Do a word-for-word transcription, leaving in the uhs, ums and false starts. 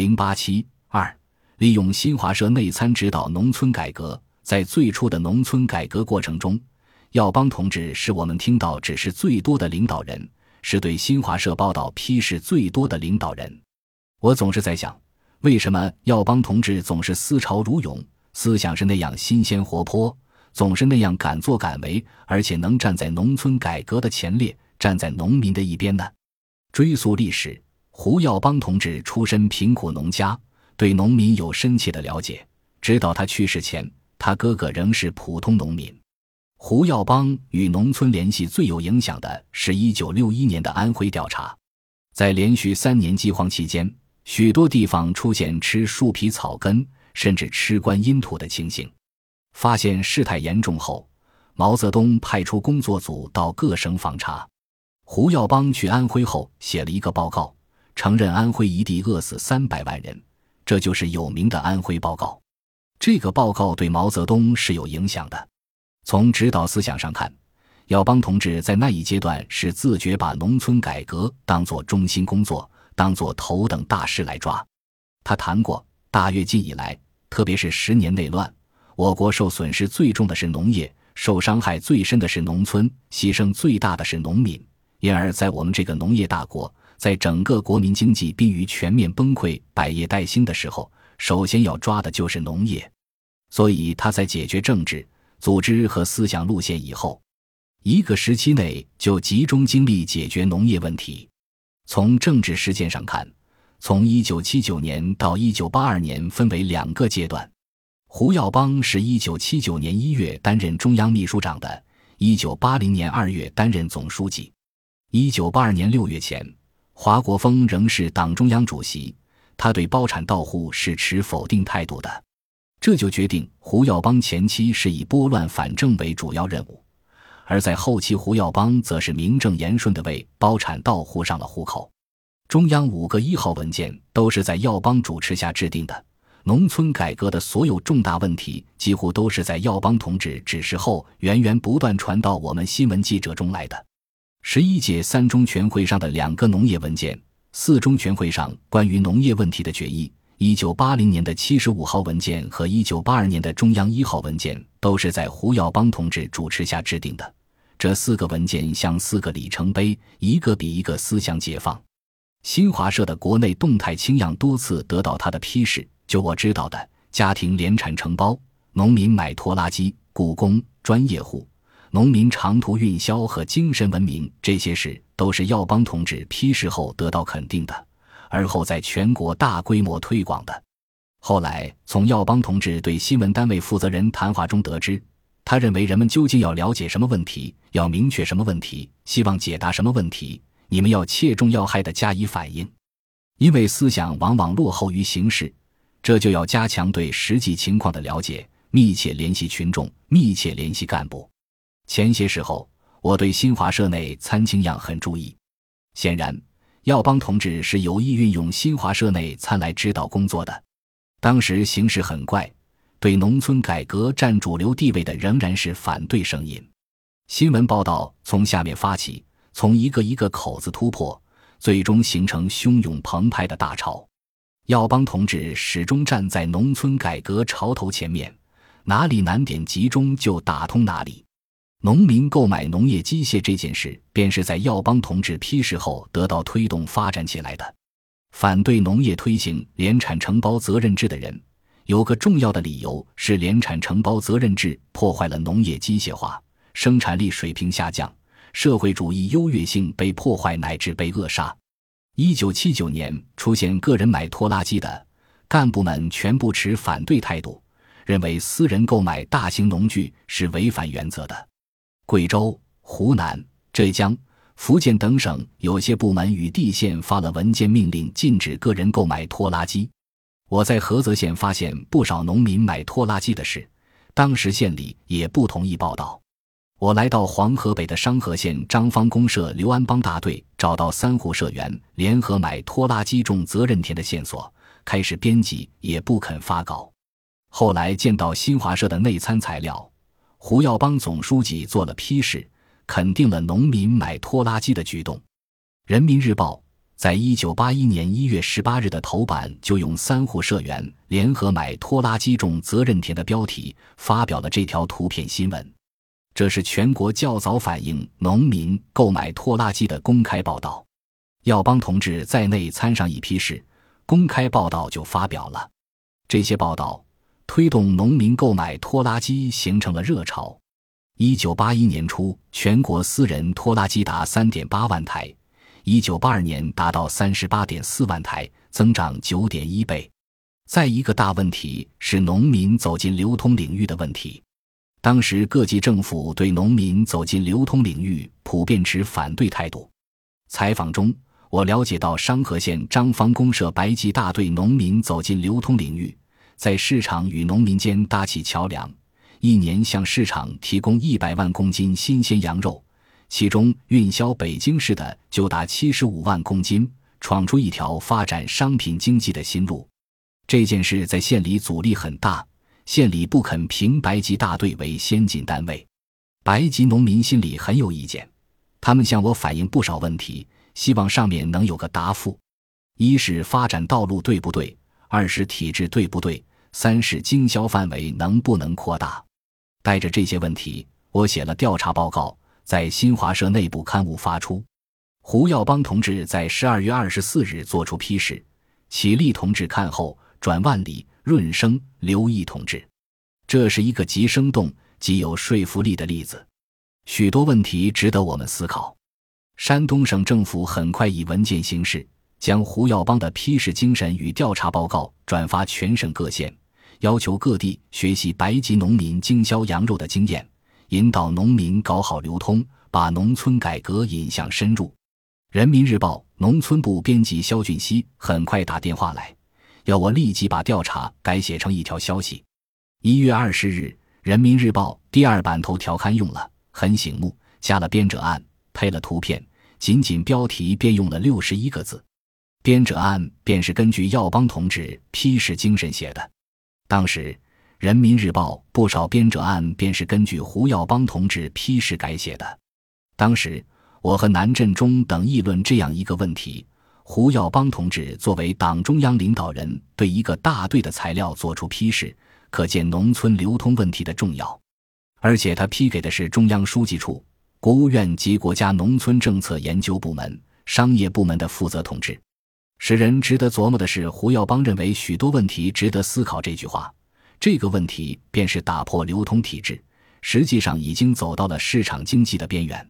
零八七 二、利用新华社内参指导农村改革。在最初的农村改革过程中，耀邦同志是我们听到指示最多的领导人，是对新华社报道批示最多的领导人。我总是在想，为什么耀邦同志总是思潮如涌，思想是那样新鲜活泼，总是那样敢作敢为，而且能站在农村改革的前列，站在农民的一边呢？追溯历史，胡耀邦同志出身贫苦农家，对农民有深切的了解。直到他去世前，他哥哥仍是普通农民。胡耀邦与农村联系最有影响的是一九六一年的安徽调查。在连续三年饥荒期间，许多地方出现吃树皮草根，甚至吃观音土的情形。发现事态严重后，毛泽东派出工作组到各省访查。胡耀邦去安徽后写了一个报告，承认安徽一地饿死三百万人，这就是有名的安徽报告。这个报告对毛泽东是有影响的。从指导思想上看，耀邦同志在那一阶段是自觉把农村改革当作中心工作，当作头等大事来抓。他谈过，大跃进以来，特别是十年内乱，我国受损失最重的是农业，受伤害最深的是农村，牺牲最大的是农民。因而在我们这个农业大国，在整个国民经济濒于全面崩溃、百业待兴的时候，首先要抓的就是农业。所以他在解决政治、组织和思想路线以后，一个时期内就集中精力解决农业问题。从政治实践上看，从一九七九年到一九八二年分为两个阶段。胡耀邦是一九七九年一月担任中央秘书长的，一九八零年二月担任总书记。一九八二年六月前，华国锋仍是党中央主席，他对包产到户是持否定态度的。这就决定胡耀邦前期是以拨乱反正为主要任务，而在后期胡耀邦则是名正言顺地为包产到户上了户口。中央五个一号文件都是在耀邦主持下制定的，农村改革的所有重大问题几乎都是在耀邦同志指示后源源不断传到我们新闻记者中来的。十一届三中全会上的两个农业文件，四中全会上关于农业问题的决议，一九八零年的七十五号文件和一九八二年的中央一号文件都是在胡耀邦同志主持下制定的。这四个文件像四个里程碑，一个比一个思想解放。新华社的国内动态倾向多次得到他的批示，就我知道的，家庭联产承包，农民买拖拉机、雇工、专业户，农民长途运销和精神文明，这些事都是耀邦同志批示后得到肯定的，而后在全国大规模推广的。后来从耀邦同志对新闻单位负责人谈话中得知，他认为人们究竟要了解什么问题，要明确什么问题，希望解答什么问题，你们要切中要害地加以反应。因为思想往往落后于形势，这就要加强对实际情况的了解，密切联系群众，密切联系干部。前些时候，我对新华社内参倾向很注意。显然，耀邦同志是有意运用新华社内参来指导工作的。当时形势很怪，对农村改革占主流地位的仍然是反对声音。新闻报道从下面发起，从一个一个口子突破，最终形成汹涌澎湃的大潮。耀邦同志始终站在农村改革潮头前面，哪里难点集中就打通哪里。农民购买农业机械这件事，便是在耀邦同志批示后得到推动发展起来的。反对农业推行联产承包责任制的人，有个重要的理由是联产承包责任制破坏了农业机械化，生产力水平下降，社会主义优越性被破坏乃至被扼杀。一九七九年出现个人买拖拉机的，干部们全部持反对态度，认为私人购买大型农具是违反原则的。贵州、湖南、浙江、福建等省有些部门与地县发了文件命令，禁止个人购买拖拉机。我在菏泽县发现不少农民买拖拉机的事，当时县里也不同意报道。我来到黄河北的商河县张方公社刘安邦大队，找到三户社员联合买拖拉机种责任田的线索，开始编辑，也不肯发稿。后来见到新华社的内参材料，胡耀邦总书记做了批示，肯定了农民买拖拉机的举动。人民日报、在一九八一年一月十八日的头版就用三户社员联合买拖拉机种责任田的标题发表了这条图片新闻。这是全国较早反映农民购买拖拉机的公开报道。耀邦同志在内参上一批事，公开报道就发表了。这些报道推动农民购买拖拉机形成了热潮。一九八一年初，全国私人拖拉机达 三点八万台，一九八二年达到 三十八点四万台，增长 九点一倍。再一个大问题是农民走进流通领域的问题。当时各级政府对农民走进流通领域普遍持反对态度。采访中，我了解到商河县张方公社白济大队农民走进流通领域，在市场与农民间搭起桥梁，一年向市场提供一百万公斤新鲜羊肉，其中运销北京市的就达七十五万公斤，闯出一条发展商品经济的新路。这件事在县里阻力很大，县里不肯评白吉大队为先进单位。白吉农民心里很有意见，他们向我反映不少问题，希望上面能有个答复。一是发展道路对不对，二是体制对不对，三是经销范围能不能扩大。带着这些问题，我写了调查报告，在新华社内部刊物发出。胡耀邦同志在十二月二十四日作出批示，启立同志看后转万里、润生、刘毅同志。这是一个极生动极有说服力的例子，许多问题值得我们思考。山东省政府很快以文件形式将胡耀邦的批示精神与调查报告转发全省各县，要求各地学习白吉农民经销羊肉的经验，引导农民搞好流通，把农村改革引向深入。人民日报农村部编辑肖俊熙很快打电话来，要我立即把调查改写成一条消息。一月二十日，人民日报第二版头条刊用了很醒目，加了编者案，配了图片，仅仅标题便用了六十一个字。编者案便是根据耀邦同志批示精神写的。当时人民日报不少编者案便是根据胡耀邦同志批示改写的。当时我和南振中等议论这样一个问题，胡耀邦同志作为党中央领导人对一个大队的材料做出批示，可见农村流通问题的重要。而且他批给的是中央书记处、国务院及国家农村政策研究部门、商业部门的负责同志。使人值得琢磨的是，胡耀邦认为许多问题值得思考这句话，这个问题便是打破流通体制，实际上已经走到了市场经济的边缘。